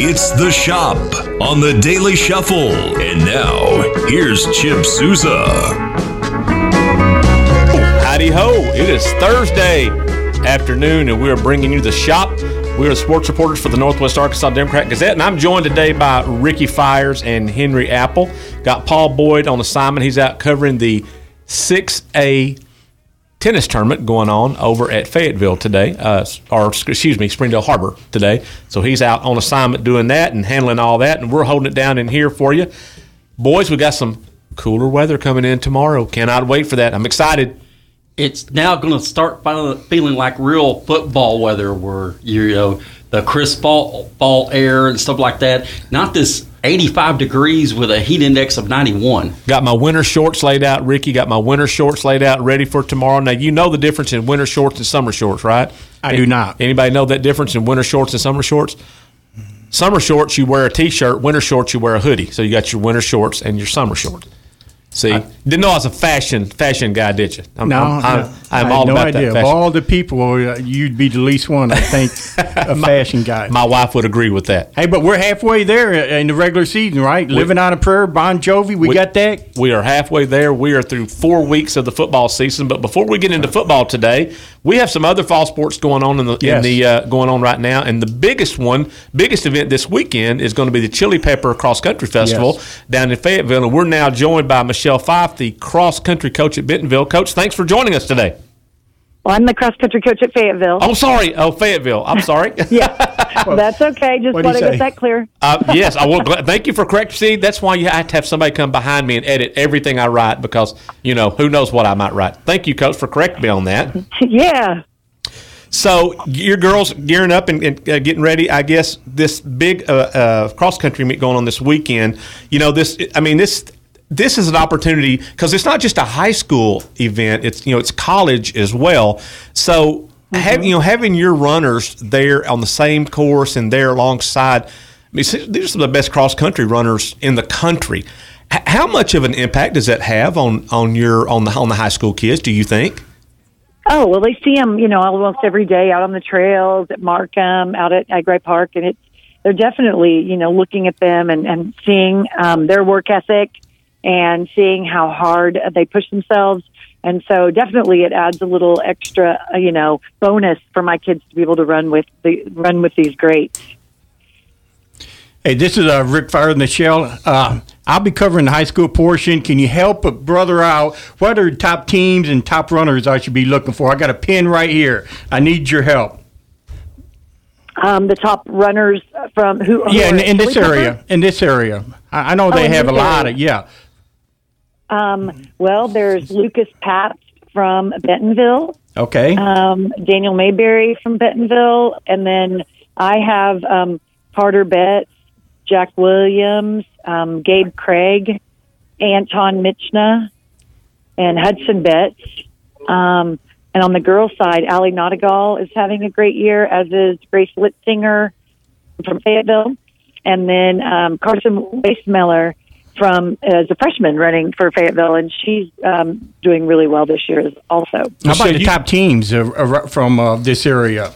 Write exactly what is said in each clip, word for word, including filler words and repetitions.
It's The Shop on the Daily Shuffle. And now, here's Chip Souza. Howdy ho. It is Thursday afternoon, and we're bringing you The Shop. We're the sports reporters for the Northwest Arkansas Democrat Gazette, and I'm joined today by Ricky Fires and Henry Apple. Got Paul Boyd on assignment. He's out covering the six A tennis tournament going on over at Fayetteville today, uh, or excuse me, Springdale Harbor today. So he's out on assignment doing that and handling all that, and we're holding it down in here for you. Boys, we got some cooler weather coming in tomorrow. Cannot wait for that. I'm excited. It's now going to start feeling like real football weather where, you know, the crisp fall, fall air and stuff like that. Not this eighty-five degrees with a heat index of ninety-one. Got my winter shorts laid out, Ricky. Got my winter shorts laid out ready for tomorrow. Now, you know the difference in winter shorts and summer shorts, right? I do not. Anybody know that difference in winter shorts and summer shorts? Summer shorts, you wear a T-shirt. Winter shorts, you wear a hoodie. So you got your winter shorts and your summer shorts. See, I, didn't know I was a fashion fashion guy, did you? I'm, no, I'm, I'm, I'm I all no about idea. That fashion. Of all the people, you'd be the least one, I think, a my, fashion guy. My wife would agree with that. Hey, but we're halfway there in the regular season, right? We, Living on a Prayer, Bon Jovi, we, we got that? We are halfway there. We are through four weeks of the football season. But before we get into football today, we have some other fall sports going on in the, yes. in the uh, going on right now. And the biggest one, biggest event this weekend is going to be the Chili Pepper Cross Country Festival yes. down in Fayetteville. And we're now joined by Michelle Michelle Fyfe, the cross-country coach at Bentonville. Coach, thanks for joining us today. Well, I'm the cross-country coach at Fayetteville. Oh, sorry. Oh, Fayetteville. I'm sorry. yeah, well, that's okay. Just want to get that clear. uh, yes, I will. Thank you for correcting. That's why you, I have to have somebody come behind me and edit everything I write because, you know, who knows what I might write. Thank you, Coach, for correcting me on that. yeah. So your girls gearing up and, and uh, getting ready, I guess, this big uh, uh, cross-country meet going on this weekend. You know, this – I mean, this – This is an opportunity because it's not just a high school event; it's you know it's college as well. So, mm-hmm. having you know having your runners there on the same course and there alongside, I mean, these are some of the best cross country runners in the country. H- how much of an impact does that have on on your on the on the high school kids? Do you think? Oh well, they see them you know almost every day out on the trails at Markham, out at, at Gray Park, and it's they're definitely you know looking at them and and seeing um, their work ethic. And seeing how hard they push themselves. And so definitely it adds a little extra, you know, bonus for my kids to be able to run with the run with these greats. Hey, this is uh, Rick Fire and Michelle. Uh, I'll be covering the high school portion. Can you help a brother out? What are top teams and top runners I should be looking for? I got a pin right here. I need your help. Um, the top runners from who? Yeah, in, in this area. In this area. I, I know they oh, have a area. lot of, yeah. Um, well, there's Lucas Patz from Bentonville. Okay. Um, Daniel Mayberry from Bentonville. And then I have um, Carter Betts, Jack Williams, um, Gabe Craig, Anton Michna, and Hudson Betts. Um, and on the girls' side, Allie Nautigal is having a great year, as is Grace Litzinger from Fayetteville. And then um, Carson Weissmiller from as a freshman running for Fayetteville, and she's um, doing really well this year also. How about the top teams uh, from uh, this area?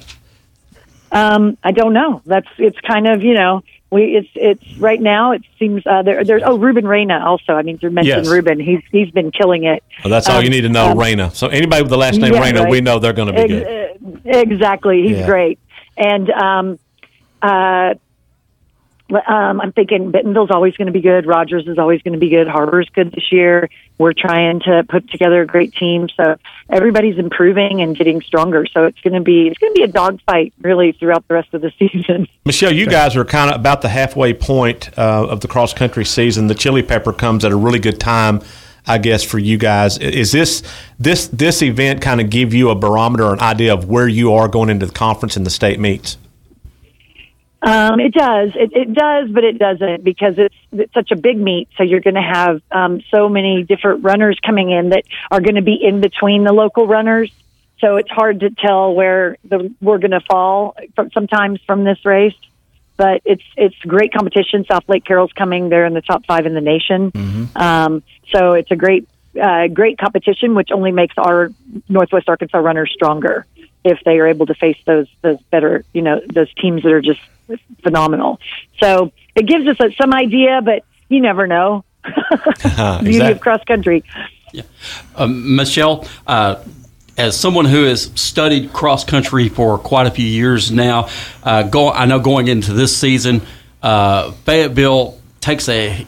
Um, I don't know. That's it's kind of you know we it's it's right now it seems uh, there there's oh Ruben Reyna also. I mean you mentioned yes. Ruben. He's he's been killing it. Well, that's um, all you need to know, um, Reyna. So anybody with the last name yeah, Reyna, right. we know they're going to be Ex- good. Exactly, he's yeah. great. And um, uh. Um, I'm thinking Bentonville's always going to be good. Rogers is always going to be good. Harbor's good this year. We're trying to put together a great team, so everybody's improving and getting stronger. So it's going to be it's going to be a dogfight really throughout the rest of the season. Michelle, you guys are kind of about the halfway point uh, of the cross country season. The Chili Pepper comes at a really good time, I guess, for you guys. Is this this this event kind of give you a barometer or an idea of where you are going into the conference and the state meets? Um, it does. It, it does, but it doesn't because it's, it's such a big meet. So you're going to have um, so many different runners coming in that are going to be in between the local runners. So it's hard to tell where the, we're going to fall from, sometimes from this race. But it's it's great competition. South Lake Carroll's coming. They're in the top five in the nation. Mm-hmm. Um, so it's a great uh, great competition, which only makes our Northwest Arkansas runners stronger if they are able to face those those better you know those teams that are just was phenomenal. So it gives us uh, some idea, but you never know. uh, Beauty exactly. of cross country. Yeah. Um, Michelle, uh, as someone who has studied cross country for quite a few years now, uh, go, I know going into this season, uh, Fayetteville takes a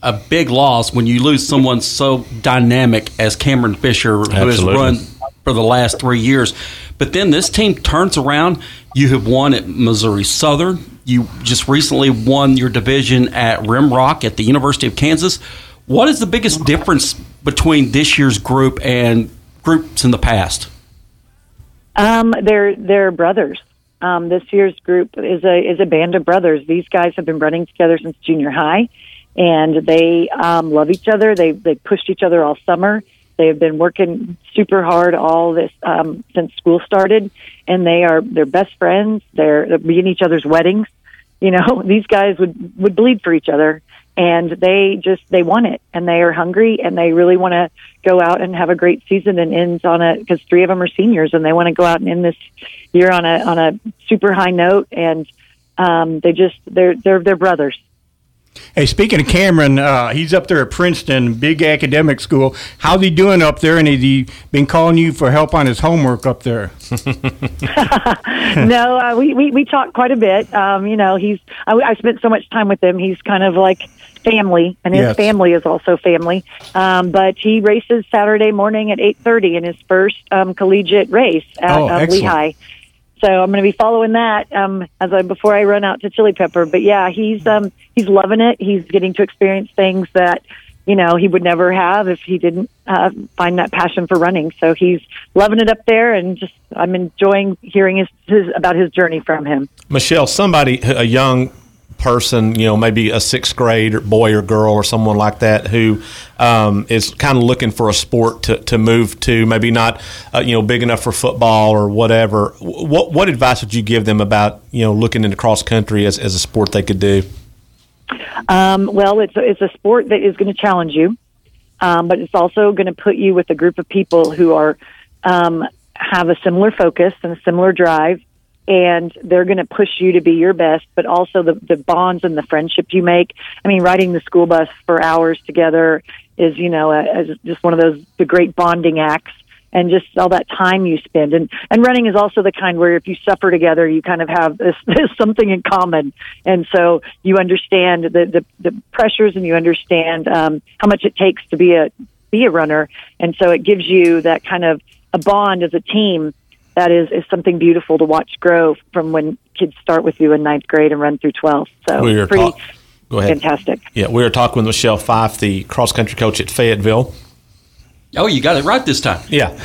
a big loss when you lose someone so dynamic as Cameron Fisher, who Absolutely. has run for the last three years. But then this team turns around. You have won at Missouri Southern. You just recently won your division at Rim Rock at the University of Kansas. What is the biggest difference between this year's group and groups in the past? Um, they're they're brothers. Um, this year's group is a is a band of brothers. These guys have been running together since junior high, and they um, love each other. They they pushed each other all summer. They have been working super hard all this um, since school started, and they are they're best friends. They're, they'll be in each other's weddings. You know, these guys would would bleed for each other. And they just, they want it, and they are hungry, and they really want to go out and have a great season and end on a, because three of them are seniors, and they want to go out and end this year on a on a super high note, and um, they just, they're, they're, they're brothers. Hey, speaking of Cameron, uh, he's up there at Princeton, big academic school. How's he doing up there, and has he been calling you for help on his homework up there? no, uh, we, we, we talk quite a bit. Um, you know, he's I, I spent so much time with him, he's kind of like family, and his yes. family is also family. Um, but he races Saturday morning at eight thirty in his first um, collegiate race at oh, uh, Lehigh. So I'm going to be following that um, as I, before I run out to Chili Pepper. But yeah, he's um, he's loving it. He's getting to experience things that, you know, he would never have if he didn't uh, find that passion for running. So he's loving it up there, and just I'm enjoying hearing his, his about his journey from him. Michelle, somebody a young. person, you know, maybe a sixth grade or boy or girl or someone like that who um, is kind of looking for a sport to, to move to, maybe not, uh, you know, big enough for football or whatever. What what advice would you give them about, you know, looking into cross country as, as a sport they could do? Um, well, it's it's a sport that is going to challenge you, um, but it's also going to put you with a group of people who are um, have a similar focus and a similar drive. And they're going to push you to be your best, but also the, the bonds and the friendship you make. I mean, riding the school bus for hours together is, you know, a, a, just one of those the great bonding acts, and just all that time you spend. And, and running is also the kind where if you suffer together, you kind of have this, this something in common. And so you understand the, the, the pressures, and you understand um, how much it takes to be a be a runner. And so it gives you that kind of a bond as a team. That is, is something beautiful to watch grow from when kids start with you in ninth grade and run through twelfth. So we are pretty talk- Go ahead. fantastic. Yeah, we were talking with Michelle Fyfe, the cross-country coach at Fayetteville. Oh, you got it right this time. Yeah.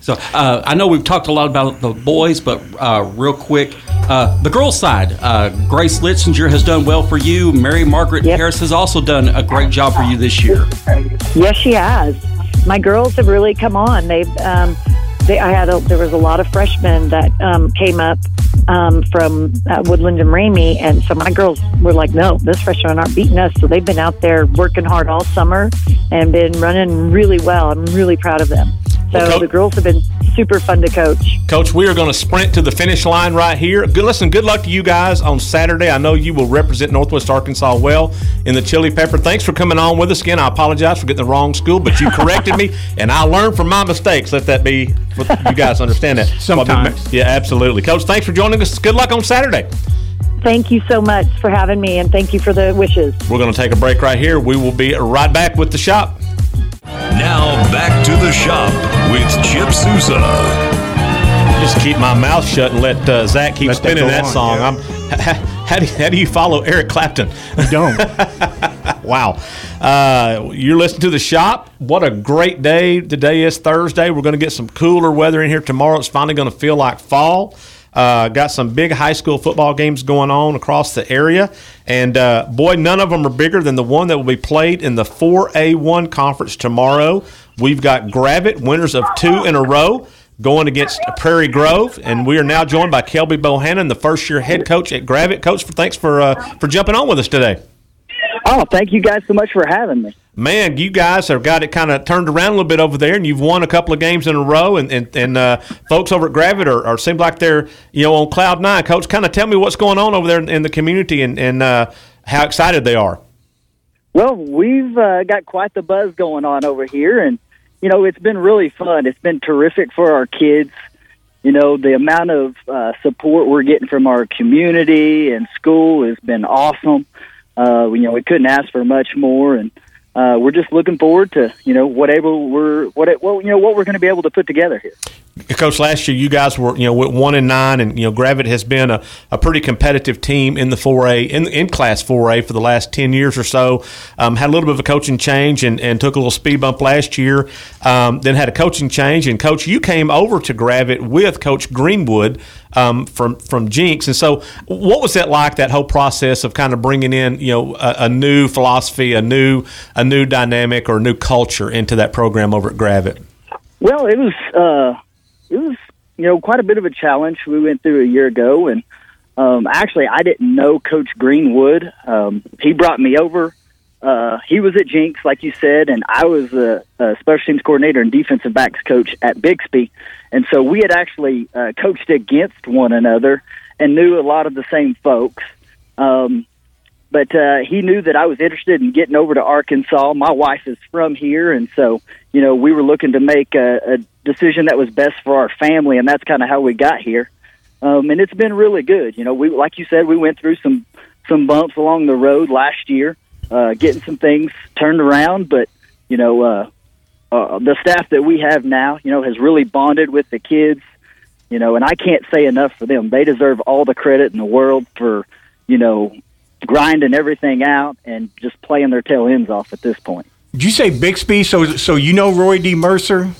so uh, I know we've talked a lot about the boys, but uh, real quick, uh, the girls' side, uh, Grace Litzinger has done well for you. Mary Margaret yep. Harris has also done a great job for you this year. Yes, she has. My girls have really come on. They've... Um, They, I had a, there was a lot of freshmen that um, came up um, from uh, Woodland and Ramey, and so my girls were like, no, this freshman aren't beating us, so they've been out there working hard all summer and been running really well. I'm really proud of them. So well, coach, the girls have been super fun to coach. Coach, we are going to sprint to the finish line right here. Good, listen, good luck to you guys on Saturday. I know you will represent Northwest Arkansas well in the Chili Pepper. Thanks for coming on with us again. I apologize for getting the wrong school, but you corrected me, and I learned from my mistakes. Let that be – you guys understand that. Sometimes. Yeah, absolutely. Coach, thanks for joining us. Good luck on Saturday. Thank you so much for having me, and thank you for the wishes. We're going to take a break right here. We will be right back with The Shop. Now back to The Shop with Chip Souza. Just keep my mouth shut and let uh, Zach keep let spinning that, that song. Yeah. I'm, how, do, how do you follow Eric Clapton? You don't. Wow. Uh, you're listening to The Shop. What a great day. Today is Thursday. We're going to get some cooler weather in here tomorrow. It's finally going to feel like fall. Uh, got some big high school football games going on across the area. And, uh, boy, none of them are bigger than the one that will be played in the four A one conference tomorrow. We've got Gravette, winners of two in a row, going against Prairie Grove. And we are now joined by Kelby Bohannon, the first-year head coach at Gravette. Coach, thanks for uh, for jumping on with us today. Oh, thank you guys so much for having me. man, you guys have got it kind of turned around a little bit over there, and you've won a couple of games in a row, and and, and uh, folks over at Gravette are, are seem like they're, you know, on cloud nine. Coach, kind of tell me what's going on over there in, in the community and, and uh, how excited they are. Well, we've uh, got quite the buzz going on over here, and, you know, it's been really fun. It's been terrific for our kids. You know, the amount of uh, support we're getting from our community and school has been awesome. Uh, you know, we couldn't ask for much more, and uh, we're just looking forward to, you know, whatever we're what well, you know, what we're going to be able to put together here. Coach, last year you guys were, you know, with one and nine, and you know, Gravette has been a, a pretty competitive team in the four A in in class four A for the last ten years or so. Um, had a little bit of a coaching change and, and took a little speed bump last year. Um, then had a coaching change, and Coach, you came over to Gravette with Coach Greenwood um, from from Jinx. And so, what was that like? That whole process of kind of bringing in, you know, a, a new philosophy, a new a new dynamic, or a new culture into that program over at Gravette. Well, it was. Uh... It was, you know, quite a bit of a challenge we went through a year ago, and um, actually I didn't know Coach Greenwood. Um, he brought me over. Uh, he was at Jinx, like you said, and I was a, a special teams coordinator and defensive backs coach at Bixby, and so we had actually uh, coached against one another and knew a lot of the same folks. Um, but uh, he knew that I was interested in getting over to Arkansas. My wife is from here, and so, you know, we were looking to make a, a decision that was best for our family, and that's kind of how we got here. Um, and it's been really good. You know, we, like you said, we went through some, some bumps along the road last year, uh, getting some things turned around. But, you know, uh, uh, the staff that we have now, you know, has really bonded with the kids, you know, and I can't say enough for them. They deserve all the credit in the world for, you know, grinding everything out and just playing their tail ends off at this point. Did you say Bixby? So, so you know Roy D. Mercer?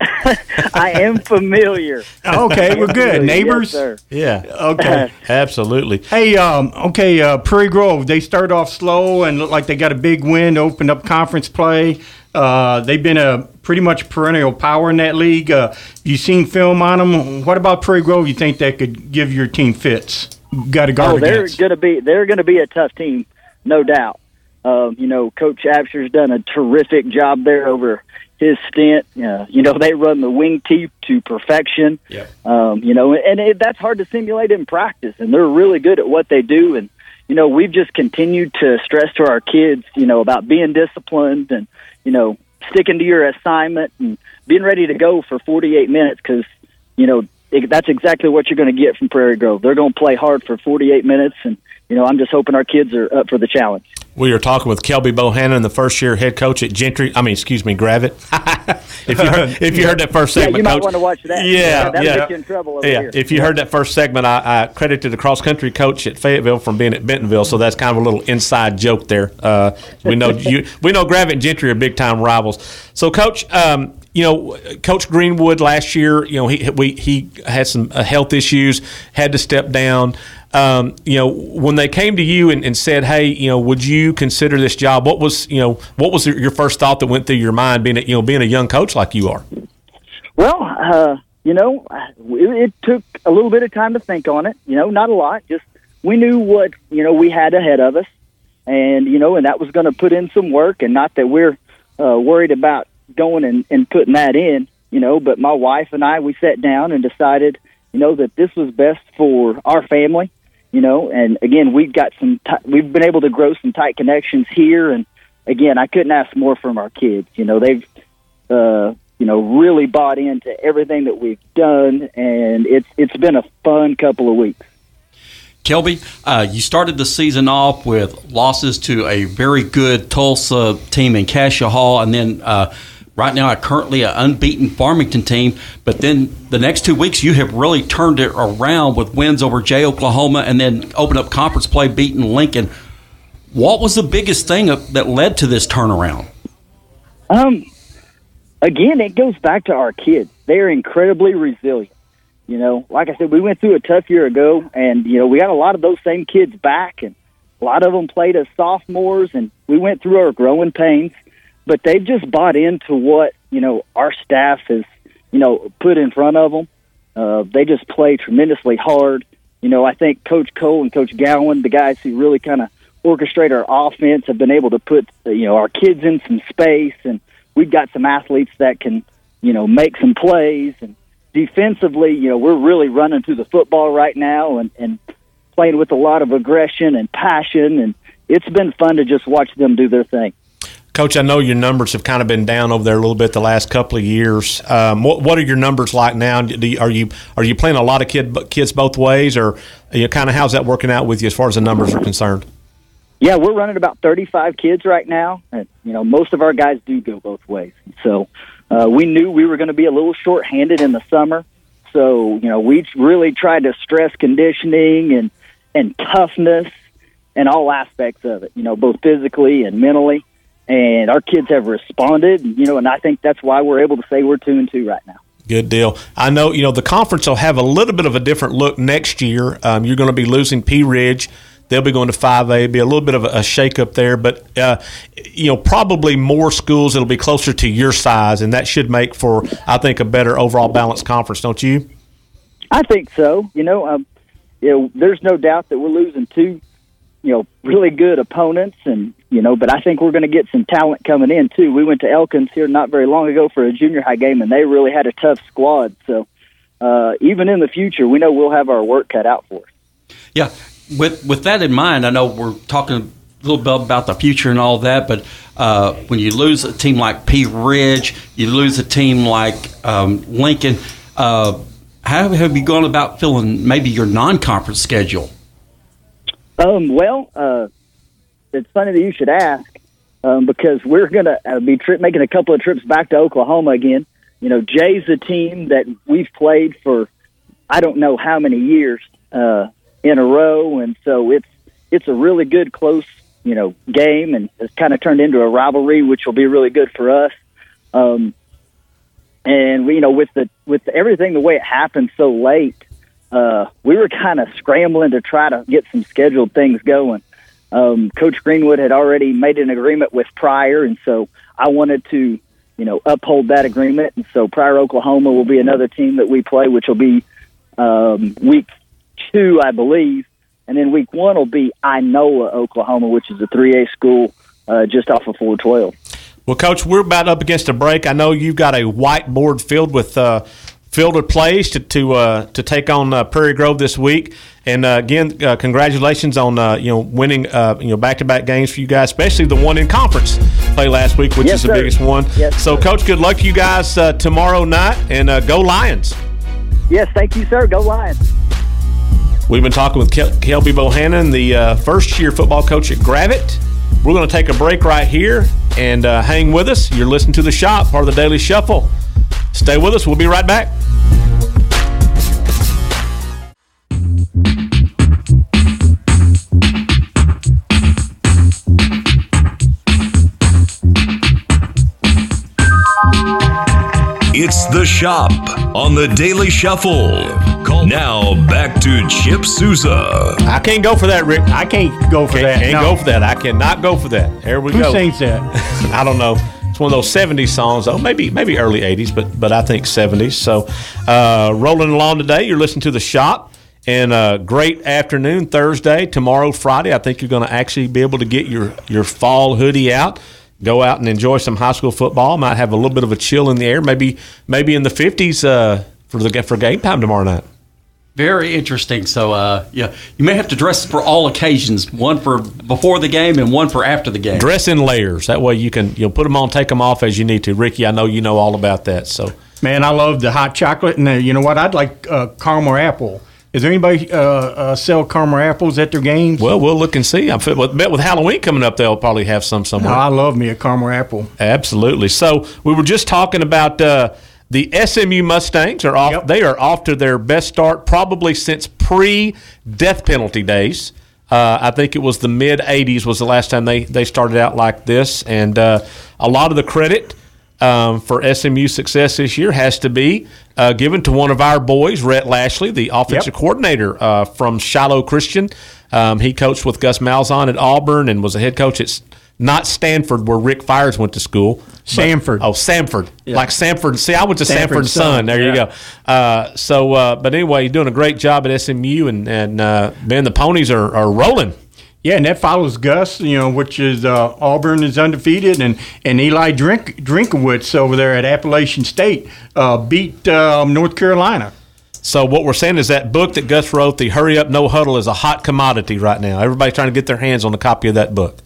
I am familiar. Okay, we're good. Neighbors? Yes, yeah. Okay. Absolutely. Hey, um, okay, uh, Prairie Grove, they started off slow and looked like they got a big win, opened up conference play. Uh, they've been a pretty much perennial power in that league. Uh, you seen film on them. What about Prairie Grove? You think that could give your team fits? Got to guard oh, they're against. Gonna be, they're going to be a tough team, no doubt. Um, you know, Coach Absher's done a terrific job there over his stint. Uh, you know, they run the wing tee to perfection. Yeah. Um, you know, and it, that's hard to simulate in practice, and they're really good at what they do. And, you know, we've just continued to stress to our kids, you know, about being disciplined and, you know, sticking to your assignment and being ready to go for forty-eight minutes because, you know, it, that's exactly what you're going to get from Prairie Grove. They're going to play hard for forty-eight minutes, and, you know, I'm just hoping our kids are up for the challenge. We are talking with Kelby Bohannon, the first-year head coach at Gentry. I mean, excuse me, Gravette. if you heard, if you heard that first segment, yeah, you might coach, want to watch that. Yeah, yeah that'll yeah. get you in trouble over yeah. here. If you heard that first segment, I, I credited the cross-country coach at Fayetteville from being at Bentonville, so that's kind of a little inside joke there. Uh, we know you, we know Gravette and Gentry are big-time rivals. So, Coach. Um, You know, Coach Greenwood last year, you know, he we, he had some health issues, had to step down. Um, you know, when they came to you and, and said, hey, you know, would you consider this job? What was, you know, what was your first thought that went through your mind being, a, you know, being a young coach like you are? Well, uh, you know, it, it took a little bit of time to think on it. You know, not a lot. Just we knew what, you know, we had ahead of us. And, you know, and that was going to put in some work, and not that we're uh, worried about going and, and putting that in, you know, but my wife and I, we sat down and decided, you know, that this was best for our family, you know, and again, we've got some, t- we've been able to grow some tight connections here. And again, I couldn't ask more from our kids. You know, they've, uh, you know, really bought into everything that we've done, and it's, it's been a fun couple of weeks. Kelby, uh, you started the season off with losses to a very good Tulsa team in Cassia Hall, and then, uh, right now, currently an unbeaten Farmington team, but then the next two weeks you have really turned it around with wins over Jay, Oklahoma, and then opened up conference play, beating Lincoln. What was the biggest thing that led to this turnaround? Um, again, it goes back to our kids. They are incredibly resilient. You know, like I said, we went through a tough year ago, and you know we got a lot of those same kids back, and a lot of them played as sophomores, and we went through our growing pains. But they've just bought into what, you know, our staff has, you know, put in front of them. Uh, they just play tremendously hard. You know, I think Coach Cole and Coach Gowan, the guys who really kind of orchestrate our offense, have been able to put, you know, our kids in some space, and we've got some athletes that can, you know, make some plays. And defensively, you know, we're really running through the football right now and, and playing with a lot of aggression and passion, and it's been fun to just watch them do their thing. Coach, I know your numbers have kind of been down over there a little bit the last couple of years. Um, what, what are your numbers like now? Do you, are you are you playing a lot of kid, kids both ways, or you know, kind of how's that working out with you as far as the numbers are concerned? Yeah, we're running about thirty-five kids right now, and you know most of our guys do go both ways. So uh, we knew we were going to be a little short-handed in the summer, so you know we really tried to stress conditioning and and toughness and all aspects of it. You know, both physically and mentally. And our kids have responded, you know, and I think that's why we're able to say we're two and two right now. Good deal. I know, you know, the conference will have a little bit of a different look next year. Um, you're going to be losing Pea Ridge. They'll be going to five A, be a little bit of a shakeup there. But, uh, you know, probably more schools that will be closer to your size, and that should make for, I think, a better overall balanced conference, don't you? I think so. You know, um, you know there's no doubt that we're losing two, you know, really good opponents and, you know, but I think we're going to get some talent coming in, too. We went to Elkins here not very long ago for a junior high game, and they really had a tough squad. So uh, even in the future, we know we'll have our work cut out for us. Yeah, with with that in mind, I know we're talking a little bit about the future and all that, but uh, when you lose a team like Pea Ridge, you lose a team like um, Lincoln, uh, how have you gone about filling maybe your non-conference schedule? Um, well, uh it's funny that you should ask um, because we're going to uh, be tri- making a couple of trips back to Oklahoma again. You know, Jay's a team that we've played for I don't know how many years uh, in a row, and so it's it's a really good, close, you know, game, and it's kind of turned into a rivalry, which will be really good for us. Um, and, we, you know, with the with everything the way it happened so late, uh, we were kind of scrambling to try to get some scheduled things going. Um, Coach Greenwood had already made an agreement with Pryor, and so I wanted to, you know, uphold that agreement. And so Pryor, Oklahoma will be another team that we play, which will be um, week two, I believe. And then week one will be Inola, Oklahoma, which is a three A school uh, just off of four twelve. Well, Coach, we're about up against a break. I know you've got a whiteboard filled with uh, – fielded plays to to uh, to take on uh, Prairie Grove this week, and uh, again, uh, congratulations on uh, you know winning uh, you know back to back games for you guys, especially the one in conference play last week, which yes, is the sir. biggest one. Yes, so, sir. Coach, good luck to you guys uh, tomorrow night, and uh, go Lions! Yes, thank you, sir. Go Lions! We've been talking with Kel- Kelby Bohannon, the uh, first year football coach at Gravette. We're going to take a break right here and uh, hang with us. You're listening to The Shop, part of the Daily Shuffle. Stay with us. We'll be right back. It's The Shop on the Daily Shuffle. Call now back to Chip Souza. I can't go for that, Rick. I can't go for can't, that. Can't no. go for that. I cannot go for that. Here we Who go. Who sings that? I don't know. One of those seventies songs, though, maybe maybe early eighties, but but I think seventies. So uh, rolling along today, you're listening to The Shop, and a great afternoon Thursday, tomorrow Friday. I think you're going to actually be able to get your, your fall hoodie out, go out and enjoy some high school football. Might have a little bit of a chill in the air, maybe maybe in the fifties uh, for the for game time tomorrow night. Very interesting. So, uh, yeah, you may have to dress for all occasions, one for before the game and one for after the game. Dress in layers. That way you can you'll put them on, take them off as you need to. Ricky, I know you know all about that. So, man, I love the hot chocolate. And uh, you know what? I'd like uh, caramel apple. Is there anybody uh, uh, sell caramel apples at their games? Well, we'll look and see. I bet with Halloween coming up, they'll probably have some somewhere. No, I love me a caramel apple. Absolutely. So we were just talking about uh, – the S M U Mustangs are off. Yep. They are off to their best start probably since pre-death penalty days. Uh, I think it was the mid-eighties was the last time they, they started out like this. And uh, a lot of the credit um, for S M U's success this year has to be uh, given to one of our boys, Rhett Lashley, the offensive yep. coordinator uh, from Shiloh Christian. Um, he coached with Gus Malzahn at Auburn and was a head coach at not Stanford, where Rick Fires went to school. Samford. Oh, Samford. Yeah. Like Samford. See, I went to Samford, Samford Sun. There yeah. you go. Uh, so, uh, but anyway, you're doing a great job at S M U, and, and uh, man, the ponies are, are rolling. Yeah, and that follows Gus, you know, which is uh, Auburn is undefeated, and, and Eli Drink, Drinkwitz over there at Appalachian State uh, beat uh, North Carolina. So what we're saying is that book that Gus wrote, The Hurry Up, No Huddle, is a hot commodity right now. Everybody's trying to get their hands on a copy of that book.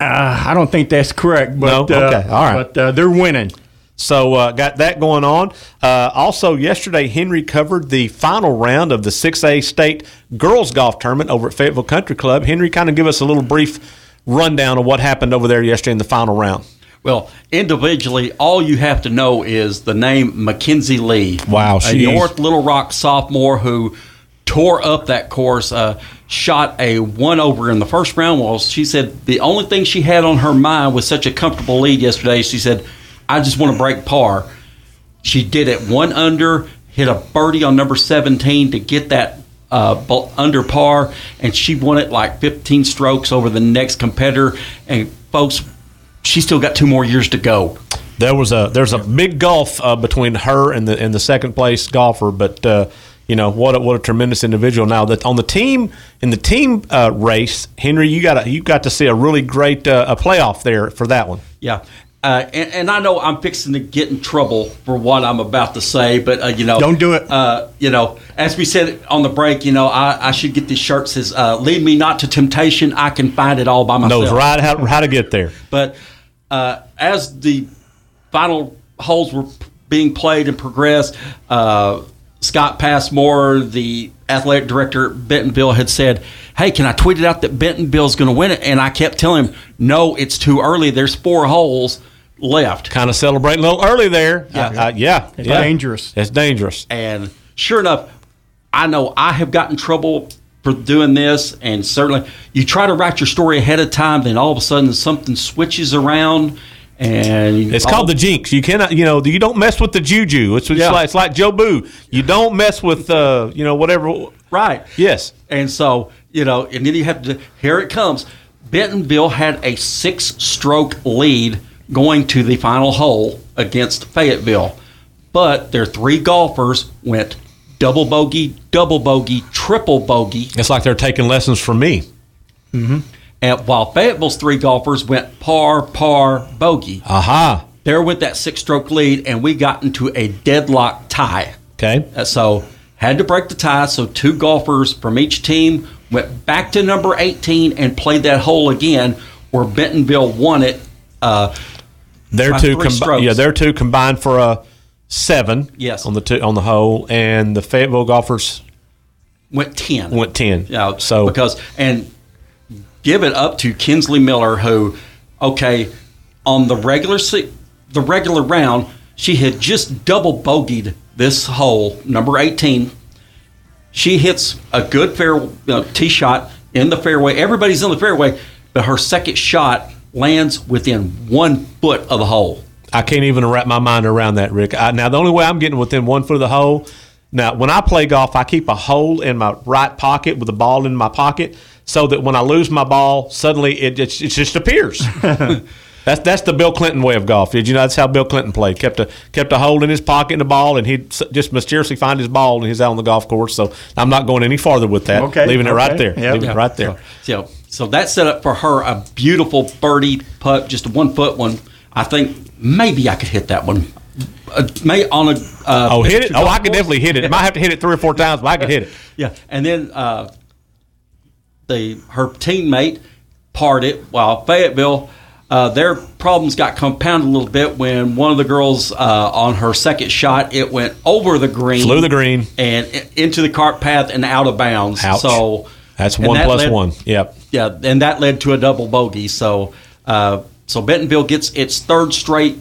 Uh, I don't think that's correct, but, no? okay. uh, All right. but uh, they're winning. So uh, got that going on. Uh, also, yesterday, Henry covered the final round of the six A state girls golf tournament over at Fayetteville Country Club. Henry, kind of give us a little brief rundown of what happened over there yesterday in the final round. Well, individually, all you have to know is the name Mackenzie Lee. Wow. She's a North Little Rock sophomore who tore up that course, uh, shot a one-over in the first round. Well, she said the only thing she had on her mind was such a comfortable lead yesterday. She said, I just want to break par. She did it one under, hit a birdie on number seventeen to get that uh, under par, and she won it like fifteen strokes over the next competitor. And, folks, she's still got two more years to go. There was a there's a big gulf uh, between her and the and the second place golfer, but uh, you know what a, what a tremendous individual. Now that on the team in the team uh, race, Henry, you got you got to see a really great uh, a playoff there for that one. Yeah. Uh, and, and I know I'm fixing to get in trouble for what I'm about to say, but, uh, you know. Don't do it. Uh, you know, as we said on the break, you know, I, I should get this shirt that says, uh, lead me not to temptation. I can find it all by myself. Knows right how, how to get there. But uh, as the final holes were being played and progressed, uh, Scott Passmore, the athletic director at Bentonville, had said, hey, can I tweet it out that Bentonville's going to win it? And I kept telling him, no, it's too early. There's four holes left. Kind of celebrating a little early there. Yeah. Uh, uh, yeah. It's yeah. dangerous. It's dangerous. And sure enough, I know I have gotten in trouble for doing this, and certainly you try to write your story ahead of time, then all of a sudden something switches around. And it's all, called the jinx. You cannot, you know, you don't mess with the juju. It's, it's, yeah. like, it's like Joe Boo. You don't mess with, uh, you know, whatever. Right. Yes. And so, you know, and then you have to, here it comes. Bentonville had a six-stroke lead going to the final hole against Fayetteville. But their three golfers went double bogey, double bogey, triple bogey. It's like they're taking lessons from me. Mm-hmm. And while Fayetteville's three golfers went par, par, bogey. Aha. Uh-huh. There went that six-stroke lead, and we got into a deadlock tie. Okay. So had to break the tie, so two golfers from each team went back to number eighteen and played that hole again where Bentonville won it. Uh, their two combined, yeah, their two combined for a seven. Yes. on the two, on the hole, and the Fayetteville golfers went ten. Went ten. Yeah, so because and give it up to Kinsley Miller, who, okay, on the regular the regular round, she had just double bogeyed this hole, number eighteen. She hits a good fair you know, tee shot in the fairway. Everybody's in the fairway, but her second shot lands within one foot of the hole. I can't even wrap my mind around that, Rick. I, now, the only way I'm getting within one foot of the hole, now, when I play golf, I keep a hole in my right pocket with a ball in my pocket so that when I lose my ball, suddenly it, it, it just appears. that's that's the Bill Clinton way of golf. Did you know that's how Bill Clinton played? Kept a kept a hole in his pocket and a ball, and he'd just mysteriously find his ball and he's out on the golf course. So I'm not going any farther with that. Okay. Leaving okay. it right there. Yep. Leaving yep. it right there. So, so, So that set up for her a beautiful birdie putt, just a one-foot one. I think maybe I could hit that one. Uh, may on a uh, oh hit it! Oh, I could course. definitely hit it. Yeah. Might have to hit it three or four times, but I could hit it. Yeah, and then uh, the her teammate parred it while Fayetteville. Uh, their problems got compounded a little bit when one of the girls uh, on her second shot, it went over the green, flew the green, and into the cart path and out of bounds. Ouch. So. That's one that plus led, one. Yep. Yeah, and that led to a double bogey. So, uh, so Bentonville gets its third straight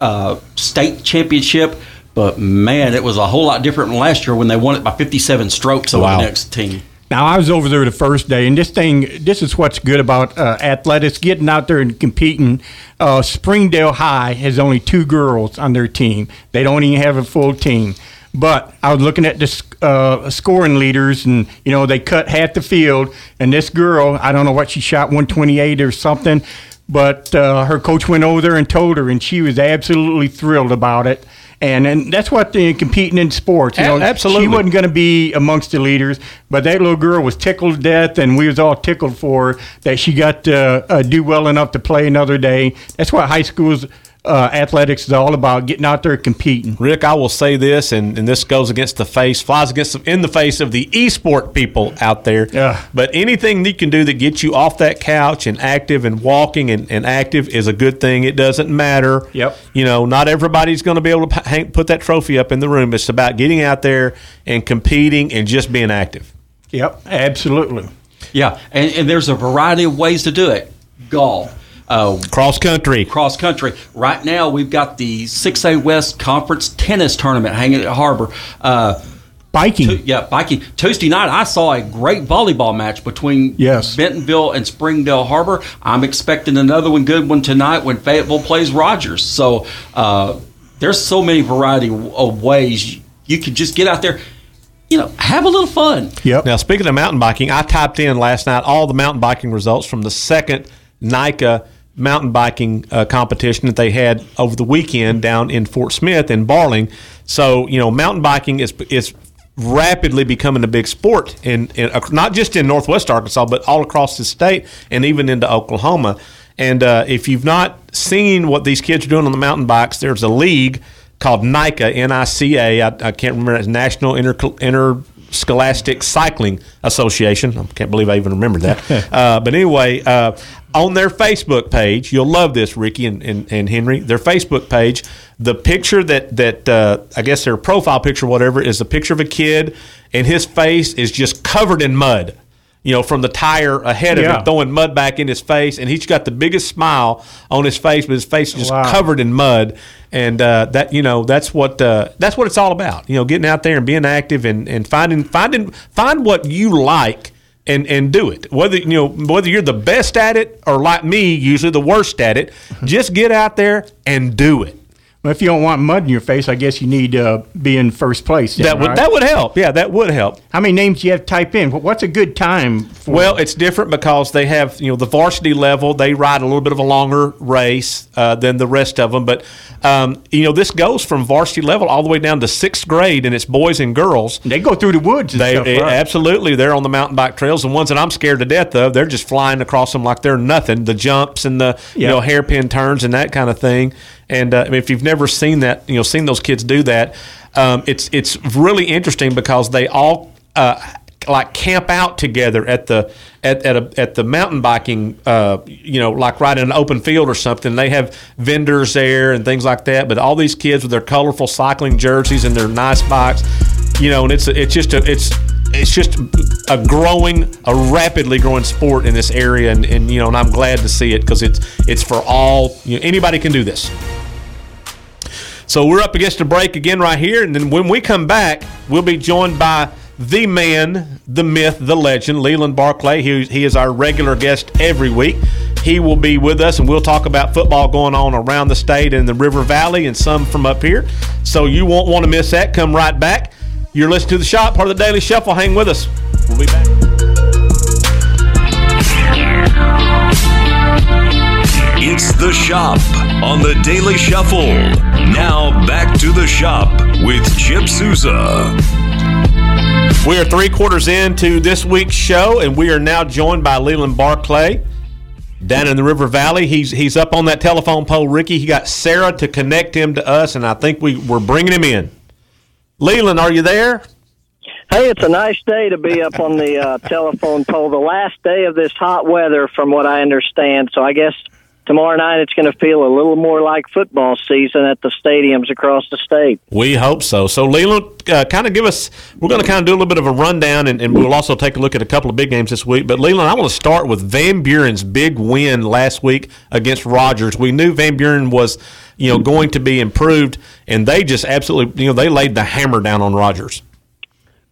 uh, state championship. But man, it was a whole lot different than last year when they won it by fifty-seven strokes over wow. the next team. Now I was over there the first day, and this thing, this is what's good about uh, athletics, getting out there and competing. Uh, Springdale High has only two girls on their team; they don't even have a full team. But I was looking at the uh, scoring leaders, and, you know, they cut half the field. And this girl, I don't know what she shot, one twenty-eight or something, but uh, her coach went over there and told her, and she was absolutely thrilled about it. And, and that's what the competing in sports. You know, absolutely. She wasn't going to be amongst the leaders, but that little girl was tickled to death, and we was all tickled for her that she got to uh, do well enough to play another day. That's what high school's uh, athletics is all about, getting out there competing. Rick, I will say this, and, and this goes against the face, flies against the, in the face of the e-sport people out there. Uh, but anything you can do that gets you off that couch and active and walking and, and active is a good thing. It doesn't matter. Yep. You know, not everybody's going to be able to hang, put that trophy up in the room. It's about getting out there and competing and just being active. Yep, absolutely. Yeah, and, and there's a variety of ways to do it. Golf. Uh, cross country. Cross country. Right now, we've got the six A West Conference Tennis Tournament hanging at Harbor. Uh, biking. Tu- yeah, biking. Tuesday night, I saw a great volleyball match between yes. Bentonville and Springdale Harbor. I'm expecting another one, good one tonight when Fayetteville plays Rogers. So uh, there's so many variety of ways you, you can just get out there. You know, have a little fun. Yep. Now, speaking of mountain biking, I typed in last night all the mountain biking results from the second N I C A mountain biking uh, competition that they had over the weekend down in Fort Smith and Barling. So, you know, mountain biking is is rapidly becoming a big sport, in, in uh, not just in Northwest Arkansas, but all across the state and even into Oklahoma. And uh, if you've not seen what these kids are doing on the mountain bikes, there's a league called N I C A, N I C A. I, I can't remember. It's National Inter, Inter Scholastic Cycling Association. I can't believe I even remembered that. uh, but anyway, uh, on their Facebook page, you'll love this, Ricky and, and, and Henry, their Facebook page, the picture that, that uh, I guess their profile picture, whatever, is a picture of a kid, and his face is just covered in mud. You know, from the tire ahead of yeah. him, throwing mud back in his face. And he's got the biggest smile on his face, but his face is just wow. covered in mud. And uh, that, you know, that's what uh, that's what it's all about. You know, getting out there and being active and, and finding finding find what you like and, and do it. Whether you know whether you're the best at it or like me, usually the worst at it, just get out there and do it. Well, if you don't want mud in your face, I guess you need to uh, be in first place. Then, that would right? that would help. Yeah, that would help. How many names do you have to type in? What's a good time for? Well, it's different because they have, you know, the varsity level. They ride a little bit of a longer race uh, than the rest of them. But, um, you know, this goes from varsity level all the way down to sixth grade, and it's boys and girls. They go through the woods and they, stuff, right? Absolutely. They're on the mountain bike trails. The ones that I'm scared to death of, they're just flying across them like they're nothing. The jumps and the, yep. you know, hairpin turns and that kind of thing. And uh, if you've never seen that, you know, seen those kids do that, um, it's it's really interesting because they all uh, like camp out together at the at at, a, at the mountain biking, uh, you know, like right in an open field or something. They have vendors there and things like that. But all these kids with their colorful cycling jerseys and their nice bikes, you know, and it's it's just a it's. It's just a growing, a rapidly growing sport in this area, and, and you know, and I'm glad to see it because it's it's for all. You know, anybody can do this. So we're up against a break again right here, and then when we come back, we'll be joined by the man, the myth, the legend, Leland Barclay. He, he is our regular guest every week. He will be with us, and we'll talk about football going on around the state and the River Valley and some from up here. So you won't want to miss that. Come right back. You're listening to The Shop, part of the Daily Shuffle. Hang with us. We'll be back. It's The Shop on the Daily Shuffle. Now back to The Shop with Chip Souza. We are three quarters into this week's show, and we are now joined by Leland Barclay down in the River Valley. He's he's up on that telephone pole, Ricky. He got Sarah to connect him to us, and I think we, we're bringing him in. Leland, are you there? Hey, it's a nice day to be up on the uh, telephone pole. The last day of this hot weather, from what I understand. So I guess tomorrow night it's going to feel a little more like football season at the stadiums across the state. We hope so. So, Leland, uh, kind of give us – we're going to kind of do a little bit of a rundown, and, and we'll also take a look at a couple of big games this week. But, Leland, I want to start with Van Buren's big win last week against Rogers. We knew Van Buren was – you know, going to be improved, and they just absolutely, you know, they laid the hammer down on Rogers.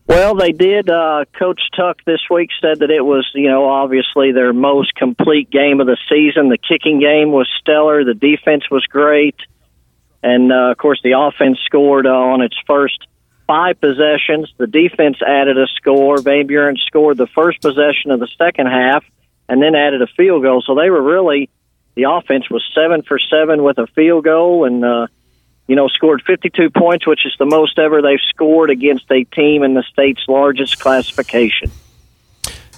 Well, they did. Uh, Coach Tuck this week said that it was, you know, obviously their most complete game of the season. The kicking game was stellar. The defense was great. And, uh, of course, the offense scored uh, on its first five possessions. The defense added a score. Van Buren scored the first possession of the second half and then added a field goal. So they were really... The offense was seven for seven with a field goal, and uh, you know, scored fifty-two points, which is the most ever they've scored against a team in the state's largest classification.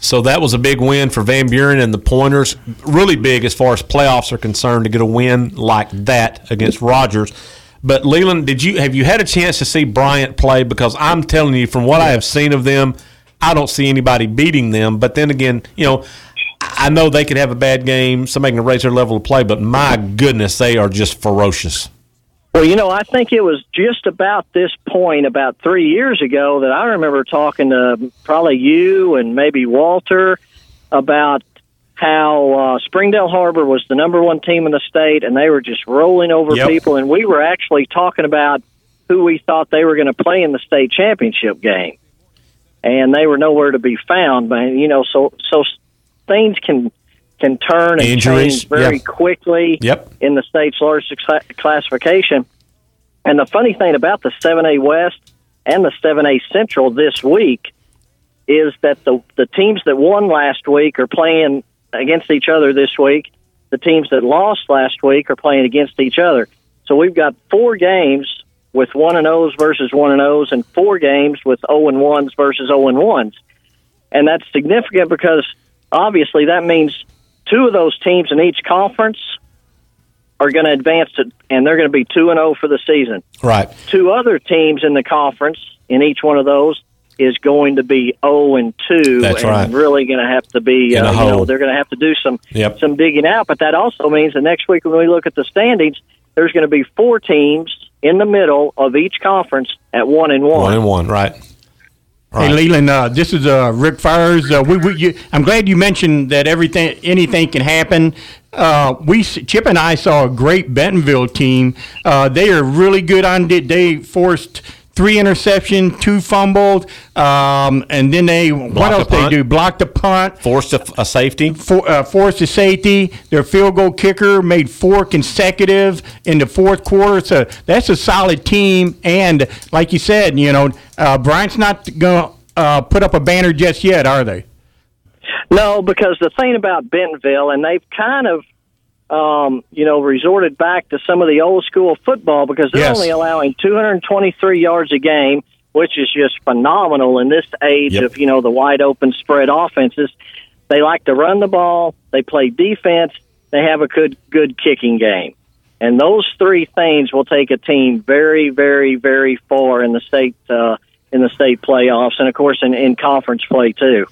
So that was a big win for Van Buren and the Pointers. Really big as far as playoffs are concerned to get a win like that against Rogers. But Leland, did you have you had a chance to see Bryant play? Because I'm telling you, from what I have seen of them, I don't see anybody beating them. But then again, you know, I know they could have a bad game. Somebody can raise their level of play. But my goodness, they are just ferocious. Well, you know, I think it was just about this point about three years ago that I remember talking to probably you and maybe Walter about how uh, Springdale Harbor was the number one team in the state, and they were just rolling over yep. people. And we were actually talking about who we thought they were going to play in the state championship game. And they were nowhere to be found. But, you know, so so things can... can turn and Injuries. change very yep. quickly yep. in the state's largest cl- classification. And the funny thing about the seven A West and the seven A Central this week is that the, the teams that won last week are playing against each other this week. The teams that lost last week are playing against each other. So we've got four games with one and ohs versus one and ohs and four games with oh and ones versus oh and ones. And that's significant because, obviously, that means two of those teams in each conference are going to advance, to, and they're going to be two and oh for the season. Right. Two other teams in the conference in each one of those is going to be oh and two. That's and right. really going to have to be, uh, you know, they're going to have to do some yep. some digging out. But that also means that next week when we look at the standings, there's going to be four teams in the middle of each conference at one and one. one and one, right. Right. Hey Leland, uh, this is uh, Rick Fires. Uh, we, we, you, I'm glad you mentioned that everything, anything can happen. Uh, we Chip and I saw a great Bentonville team. Uh, they are really good on it. They forced three interceptions, two fumbled, um, and then they Block what else they do? Blocked a punt, forced a, a safety, for, uh, forced a safety. Their field goal kicker made four consecutive in the fourth quarter. So that's a solid team. And like you said, you know. Uh, Bryant's not going to uh, put up a banner just yet, are they? No, because the thing about Bentonville, and they've kind of, um, you know, resorted back to some of the old school football because they're yes. only allowing two hundred twenty-three yards a game, which is just phenomenal in this age yep. of, you know, the wide-open spread offenses. They like to run the ball. They play defense. They have a good, good kicking game. And those three things will take a team very, very, very far in the state uh, in the state playoffs, and of course in, in conference play too.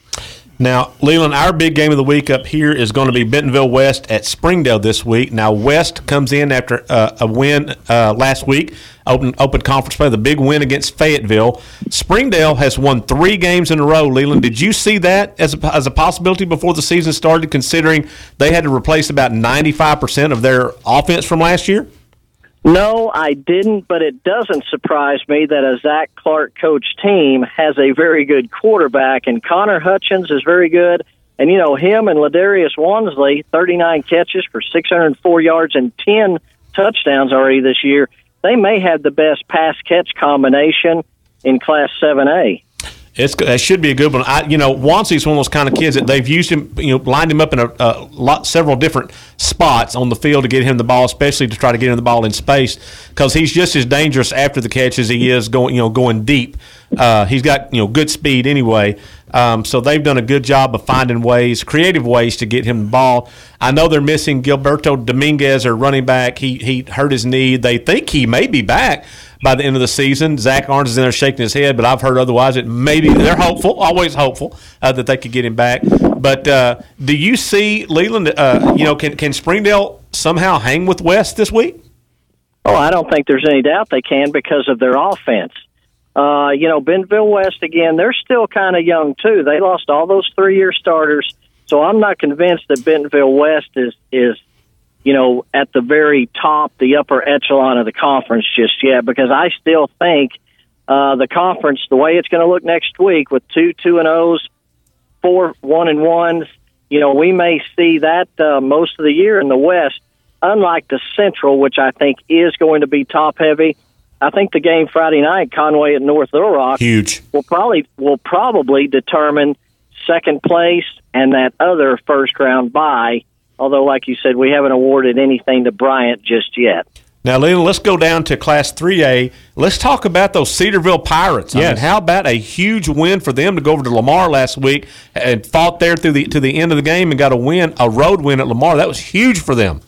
Now, Leland, our big game of the week up here is going to be Bentonville West at Springdale this week. Now, West comes in after uh, a win uh, last week, open open conference play, the big win against Fayetteville. Springdale has won three games in a row. Leland, did you see that as a, as a possibility before the season started, considering they had to replace about ninety-five percent of their offense from last year? No, I didn't, but it doesn't surprise me that a Zach Clark coach team has a very good quarterback, and Connor Hutchins is very good. And, you know, him and Ladarius Wansley, thirty-nine catches for six hundred four yards and ten touchdowns already this year. They may have the best pass-catch combination in Class seven A. It's that should be a good one. I, you know, Wansey's one of those kind of kids that they've used him, you know, lined him up in a, a lot, several different spots on the field to get him the ball, especially to try to get him the ball in space, because he's just as dangerous after the catch as he is going, you know, going deep. Uh, he's got, you know, good speed anyway. Um, so they've done a good job of finding ways, creative ways to get him the ball. I know they're missing Gilberto Dominguez, their running back. He he hurt his knee. They think he may be back by the end of the season. Zach Arns is in there shaking his head, but I've heard otherwise. It maybe they're hopeful, always hopeful, uh, that they could get him back. But uh, do you see Leland? Uh, you know, can can Springdale somehow hang with West this week? Oh, I don't think there's any doubt they can because of their offense. Uh, you know, Bentonville West, again, they're still kind of young, too. They lost all those three-year starters, so I'm not convinced that Bentonville West is, is, you know, at the very top, the upper echelon of the conference just yet, because I still think uh, the conference, the way it's going to look next week with two two and ohs, four one and ones, you know, we may see that uh, most of the year in the West, unlike the Central, which I think is going to be top-heavy. I think the game Friday night, Conway at North Little Rock, huge, will probably will probably determine second place and that other first round bye. Although, like you said, we haven't awarded anything to Bryant just yet. Now, Leland, let's go down to Class three A. Let's talk about those Cedarville Pirates. Yes. I mean, how about a huge win for them to go over to Lamar last week and fought there through the to the end of the game and got a win, a road win at Lamar. That was huge for them.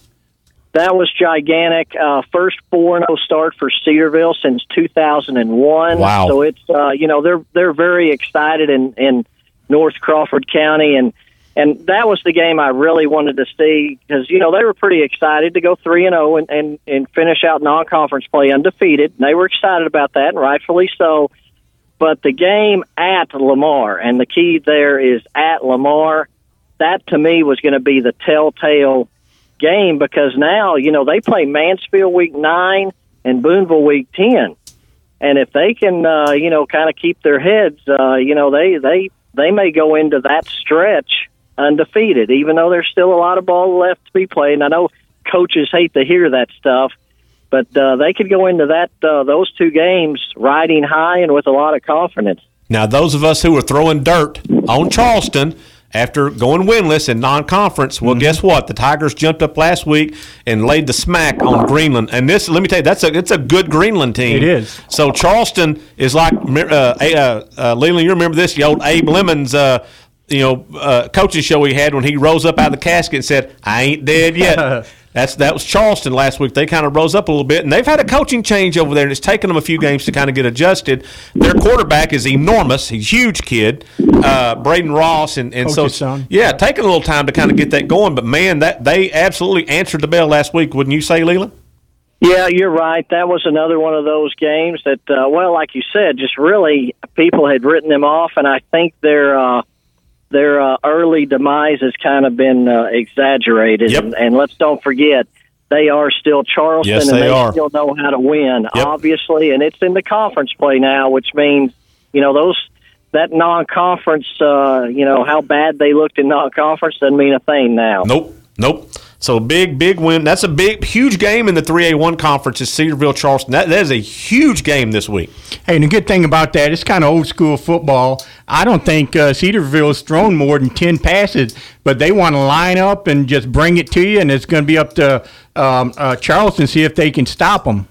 That was gigantic. Uh, first four and oh start for Cedarville since two thousand one. Wow. So it's uh, you know they're they're very excited in, in North Crawford County, and and that was the game I really wanted to see because you know they were pretty excited to go three and oh and, and and finish out non-conference play undefeated. And they were excited about that, and rightfully so. But the game at Lamar, and the key there is at Lamar, that to me was going to be the telltale game because now, you know, they play Mansfield week nine and Boonville week ten. And if they can, uh, you know, kind of keep their heads, uh, you know, they, they, they may go into that stretch undefeated, even though there's still a lot of ball left to be played. And I know coaches hate to hear that stuff, but uh, they could go into that uh, those two games riding high and with a lot of confidence. Now, those of us who were throwing dirt on Charleston after going winless in non-conference, well, mm-hmm. guess what? The Tigers jumped up last week and laid the smack on Greenland. And this, let me tell you, that's a it's a good Greenland team. It is. So Charleston is like uh, uh, uh, Leland. You remember this? The old Abe Lemon's, uh, you know, uh, coaching show he had when he rose up out of the casket and said, "I ain't dead yet." That's that was Charleston last week. They kind of rose up a little bit, and they've had a coaching change over there, and it's taken them a few games to kind of get adjusted. Their quarterback is enormous; he's a huge kid, uh, Braden Ross, and, and so son. yeah, taking a little time to kind of get that going. But man, that they absolutely answered the bell last week, wouldn't you say, Leland? Yeah, you're right. That was another one of those games that, uh, well, like you said, just really people had written them off, and I think they're. Uh, Their uh, early demise has kind of been uh, exaggerated, yep. and, and let's don't forget they are still Charleston, yes, and they, they are. still know how to win, yep. obviously. And it's in the conference play now, which means you know those that non-conference, uh, you know how bad they looked in non-conference doesn't mean a thing now. Nope, nope. So big, big win. That's a big, huge game in the three A one conference is Cedarville Charleston. That, that is a huge game this week. Hey, and the good thing about that, it's kind of old school football. I don't think uh, Cedarville's thrown more than ten passes, but they want to line up and just bring it to you, and it's going to be up to um, uh, Charleston to see if they can stop them.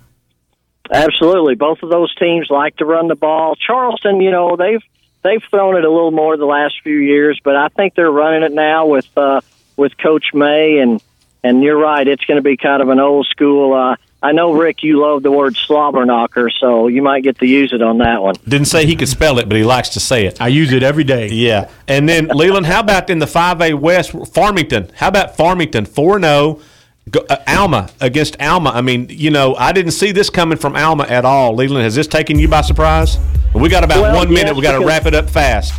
Absolutely. Both of those teams like to run the ball. Charleston, you know, they've they've thrown it a little more the last few years, but I think they're running it now with uh, with Coach May and. And you're right, it's going to be kind of an old school. Uh, I know, Rick, you love the word slobberknocker, so you might get to use it on that one. Didn't say he could spell it, but he likes to say it. I use it every day. Yeah. And then, Leland, how about in the five A West, Farmington? How about Farmington, four and oh, uh, Alma against Alma? I mean, you know, I didn't see this coming from Alma at all. Leland, has this taken you by surprise? We got about well, one yes, minute. We got to wrap it up fast.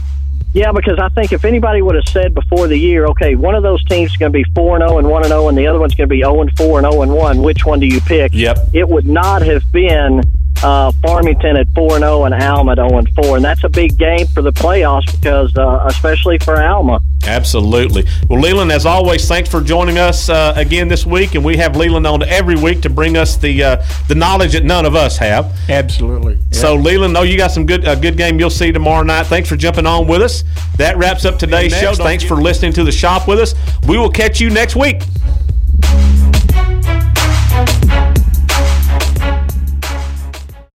Yeah, because I think if anybody would have said before the year, okay, one of those teams is going to be four and oh and one and oh, and the other one's going to be oh and four and oh and one, which one do you pick? Yep. It would not have been uh, Farmington at four and oh and Alma at oh and four, and that's a big game for the playoffs, because uh, especially for Alma. Absolutely. Well, Leland, as always, thanks for joining us uh, again this week, and we have Leland on every week to bring us the uh, the knowledge that none of us have. Absolutely. Yeah. So, Leland, no, you got some good a good game you'll see tomorrow night. Thanks for jumping on with us. That wraps up today's show. Thanks for listening to The Shop with us. We will catch you next week.